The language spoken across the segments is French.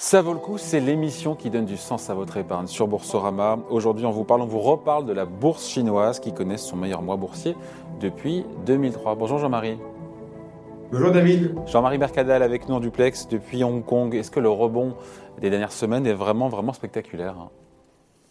Ça vaut le coup, c'est l'émission qui donne du sens à votre épargne sur Boursorama. Aujourd'hui, on vous reparle de la bourse chinoise qui connaît son meilleur mois boursier depuis 2003. Bonjour Jean-Marie. Bonjour David. Jean-Marie Mercadal avec nous en duplex depuis Hong Kong. Est-ce que le rebond des dernières semaines est vraiment spectaculaire ?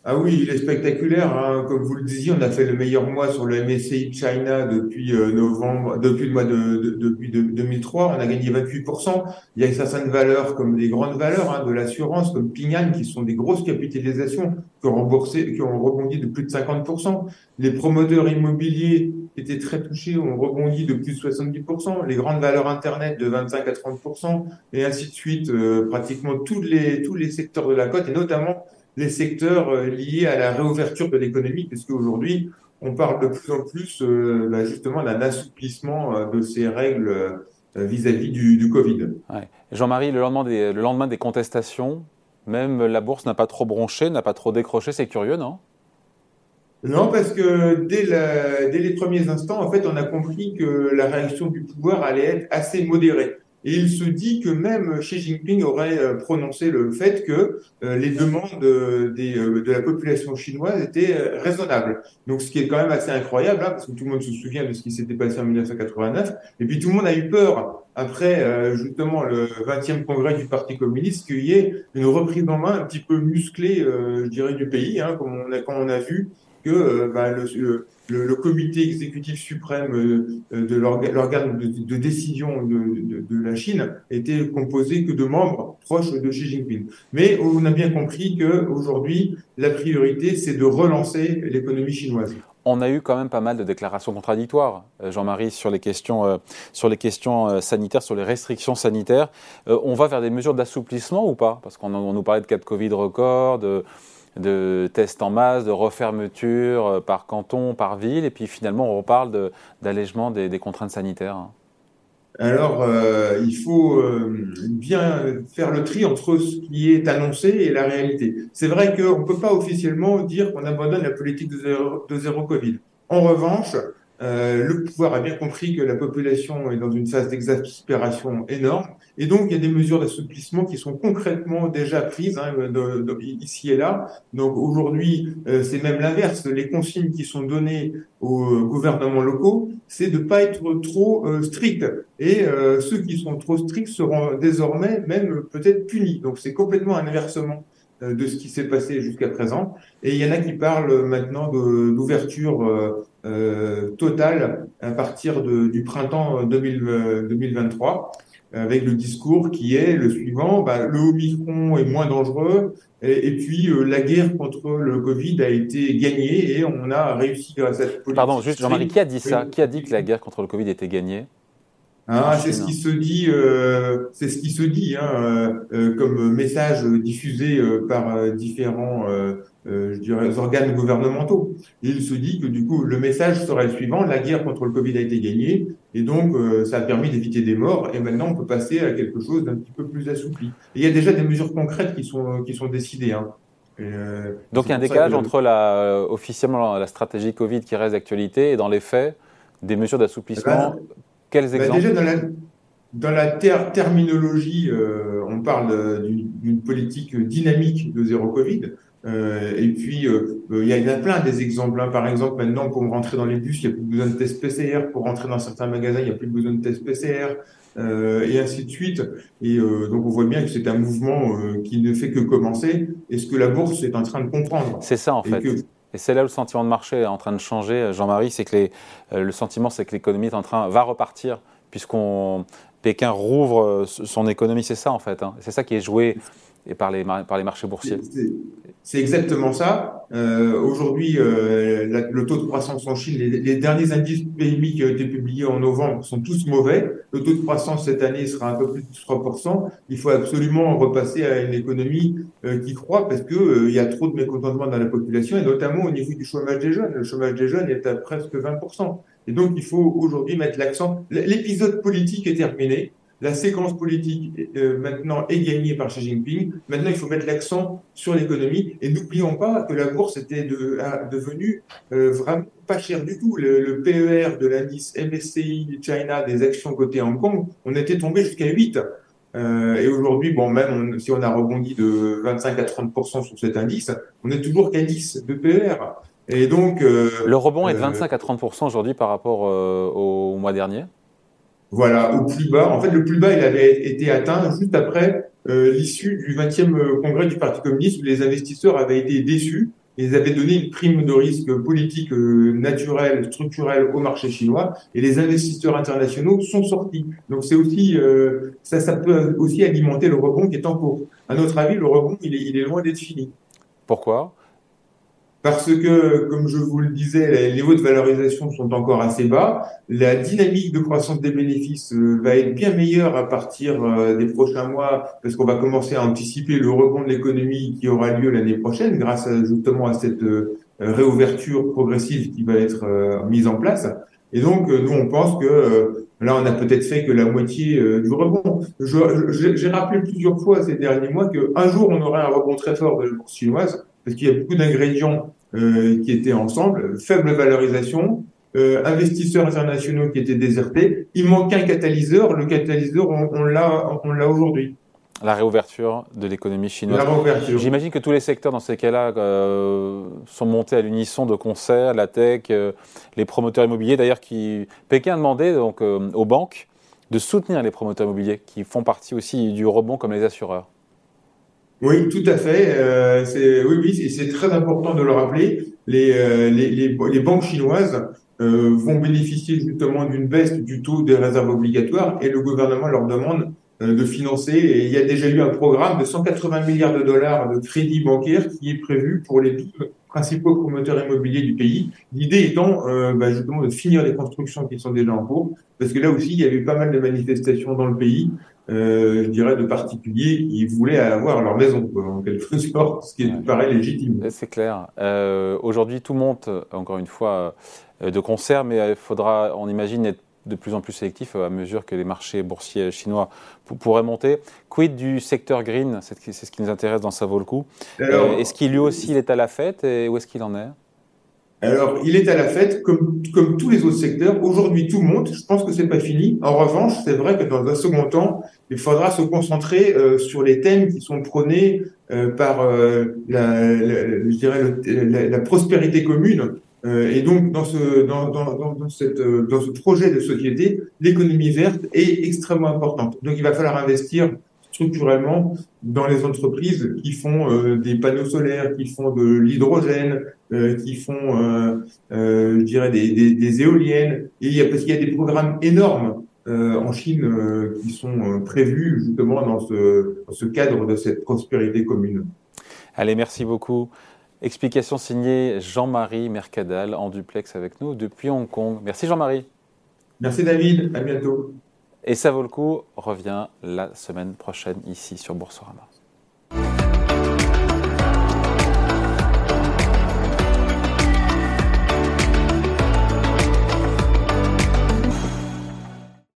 Ah oui, il est spectaculaire. Comme vous le disiez, on a fait le meilleur mois sur le MSCI China depuis depuis 2003. On a gagné 28%. Il y a certaines valeurs comme des grandes valeurs de l'assurance, comme Ping An, qui sont des grosses capitalisations qui ont rebondi de plus de 50%. Les promoteurs immobiliers qui étaient très touchés ont rebondi de plus de 70%. Les grandes valeurs Internet de 25 à 30%, et ainsi de suite. Pratiquement tous les secteurs de la cote, et notamment les secteurs liés à la réouverture de l'économie, puisque aujourd'hui, on parle de plus en plus justement d'un assouplissement de ces règles vis-à-vis du Covid. Ouais. Jean-Marie, le lendemain des contestations, même la bourse n'a pas trop bronché, n'a pas trop décroché. C'est curieux, non ? Non, parce que dès les premiers instants, en fait, on a compris que la réaction du pouvoir allait être assez modérée. Et il se dit que même Xi Jinping aurait prononcé le fait que les demandes de la population chinoise étaient raisonnables. Donc, ce qui est quand même assez incroyable, parce que tout le monde se souvient de ce qui s'était passé en 1989. Et puis, tout le monde a eu peur, après justement le 20e congrès du Parti communiste, qu'il y ait une reprise en main un petit peu musclée, je dirais, du pays, comme on a vu. Que le comité exécutif suprême de l'organe de décision de la Chine était composé que de membres proches de Xi Jinping. Mais on a bien compris qu'aujourd'hui, la priorité, c'est de relancer l'économie chinoise. On a eu quand même pas mal de déclarations contradictoires, Jean-Marie, sur les questions sanitaires, sur les restrictions sanitaires. On va vers des mesures d'assouplissement ou pas ? Parce qu'on nous parlait de cas de Covid record, de tests en masse, de refermeture par canton, par ville, et puis finalement on reparle d'allègement des contraintes sanitaires. Alors il faut bien faire le tri entre ce qui est annoncé et la réalité. C'est vrai qu'on ne peut pas officiellement dire qu'on abandonne la politique de zéro Covid. En revanche, le pouvoir a bien compris que la population est dans une phase d'exaspération énorme, et donc il y a des mesures d'assouplissement qui sont concrètement déjà prises ici et là. Donc aujourd'hui, c'est même l'inverse. Les consignes qui sont données aux gouvernements locaux, c'est de ne pas être trop stricts, et ceux qui sont trop stricts seront désormais même peut-être punis. Donc c'est complètement un inversement de ce qui s'est passé jusqu'à présent. Et il y en a qui parlent maintenant d'ouverture totale à partir du printemps 2023, avec le discours qui est le suivant, le Omicron est moins dangereux, et puis la guerre contre le Covid a été gagnée, et on a réussi grâce à cette politique. Pardon, juste Jean-Marie, qui a dit ça ? Qui a dit que la guerre contre le Covid était gagnée ? C'est ce qui se dit, comme message diffusé par différents, organes gouvernementaux. Et il se dit que du coup, le message serait le suivant: la guerre contre le Covid a été gagnée, et donc ça a permis d'éviter des morts. Et maintenant, on peut passer à quelque chose d'un petit peu plus assoupli. Et il y a déjà des mesures concrètes qui sont décidées. Donc il y a un décalage entre officiellement la stratégie Covid qui reste d'actualité, et dans les faits, des mesures d'assouplissement. Quels exemples ? Déjà, dans la terminologie, on parle d'une politique dynamique de zéro Covid. Et puis, il y en a plein des exemples. Par exemple, maintenant, pour rentrer dans les bus, il n'y a plus besoin de tests PCR. Pour rentrer dans certains magasins, il n'y a plus besoin de tests PCR. Et ainsi de suite. Et donc, on voit bien que c'est un mouvement qui ne fait que commencer. Et ce que la bourse est en train de comprendre. C'est ça, en fait. Et c'est là où le sentiment de marché est en train de changer, Jean-Marie, c'est que le sentiment, c'est que l'économie va repartir, puisqu'on Pékin rouvre son économie, c'est ça en fait. C'est ça qui est joué et par les marchés boursiers. C'est exactement ça. Aujourd'hui, le taux de croissance en Chine, les derniers indices PMI qui ont été publiés en novembre sont tous mauvais. Le taux de croissance cette année sera un peu plus de 3%. Il faut absolument repasser à une économie qui croît, parce que il y a trop de mécontentement dans la population, et notamment au niveau du chômage des jeunes. Le chômage des jeunes est à presque 20%. Et donc, il faut aujourd'hui mettre l'accent. L'épisode politique est terminé. La séquence politique maintenant est gagnée par Xi Jinping. Maintenant, il faut mettre l'accent sur l'économie. Et n'oublions pas que la bourse était devenue vraiment pas chère du tout. Le PER de l'indice MSCI China des actions cotées à Hong Kong, on était tombé jusqu'à 8. Et aujourd'hui, bon, même si on a rebondi de 25 à 30% sur cet indice, on est toujours qu'à 10 de PER. Et donc, le rebond est de 25 à 30% aujourd'hui par rapport au mois dernier. Voilà, au plus bas. En fait, le plus bas, il avait été atteint juste après l'issue du 20e congrès du Parti communiste, où les investisseurs avaient été déçus. Ils avaient donné une prime de risque politique naturelle, structurelle au marché chinois, et les investisseurs internationaux sont sortis. Donc c'est aussi ça peut aussi alimenter le rebond qui est en cours. À notre avis, le rebond il est loin d'être fini. Pourquoi ? Parce que, comme je vous le disais, les niveaux de valorisation sont encore assez bas. La dynamique de croissance des bénéfices va être bien meilleure à partir des prochains mois, parce qu'on va commencer à anticiper le rebond de l'économie qui aura lieu l'année prochaine, grâce justement à cette réouverture progressive qui va être mise en place. Et donc, nous, on pense que là, on a peut-être fait que la moitié du rebond. J'ai rappelé plusieurs fois ces derniers mois qu'un jour, on aurait un rebond très fort de la bourse chinoise, parce qu'il y a beaucoup d'ingrédients qui étaient ensemble, faible valorisation, investisseurs internationaux qui étaient désertés. Il manque un catalyseur. Le catalyseur, on l'a aujourd'hui. La réouverture de l'économie chinoise. La réouverture. J'imagine que tous les secteurs dans ces cas-là sont montés à l'unisson de concert, la tech, les promoteurs immobiliers. D'ailleurs, Pékin a demandé donc, aux banques de soutenir les promoteurs immobiliers qui font partie aussi du rebond comme les assureurs. Oui, tout à fait. C'est très important de le rappeler. Les banques chinoises vont bénéficier justement d'une baisse du taux des réserves obligatoires et le gouvernement leur demande de financer. Et il y a déjà eu un programme de 180 milliards de dollars de crédit bancaire qui est prévu pour les principaux promoteurs immobiliers du pays. L'idée étant justement de finir les constructions qui sont déjà en cours, parce que là aussi, il y avait pas mal de manifestations dans le pays. Je dirais, de particuliers qui voulaient avoir leur maison, en quelque sorte, ce qui paraît légitime. C'est clair. Aujourd'hui, tout monte, encore une fois, de concert, mais il faudra, on imagine, être de plus en plus sélectif à mesure que les marchés boursiers chinois pourraient monter. Quid du secteur green ? C'est ce qui nous intéresse dans Ça vaut le coup. Alors, est-ce qu'il lui aussi il est à la fête et où est-ce qu'il en est ? Alors, il est à la fête, comme tous les autres secteurs. Aujourd'hui, tout monte. Je pense que c'est pas fini. En revanche, c'est vrai que dans un second temps, il faudra se concentrer sur les thèmes qui sont prônés par la prospérité commune. Et donc, dans ce projet de société, l'économie verte est extrêmement importante. Donc, il va falloir investir structurellement dans les entreprises qui font des panneaux solaires, qui font de l'hydrogène, qui font, des éoliennes. Et parce qu'il y a des programmes énormes en Chine qui sont prévus justement dans ce cadre de cette prospérité commune. Allez, merci beaucoup. Explication signée Jean-Marie Mercadal en duplex avec nous depuis Hong Kong. Merci Jean-Marie. Merci David, à bientôt. Et Ça vaut le coup revient la semaine prochaine ici sur Boursorama.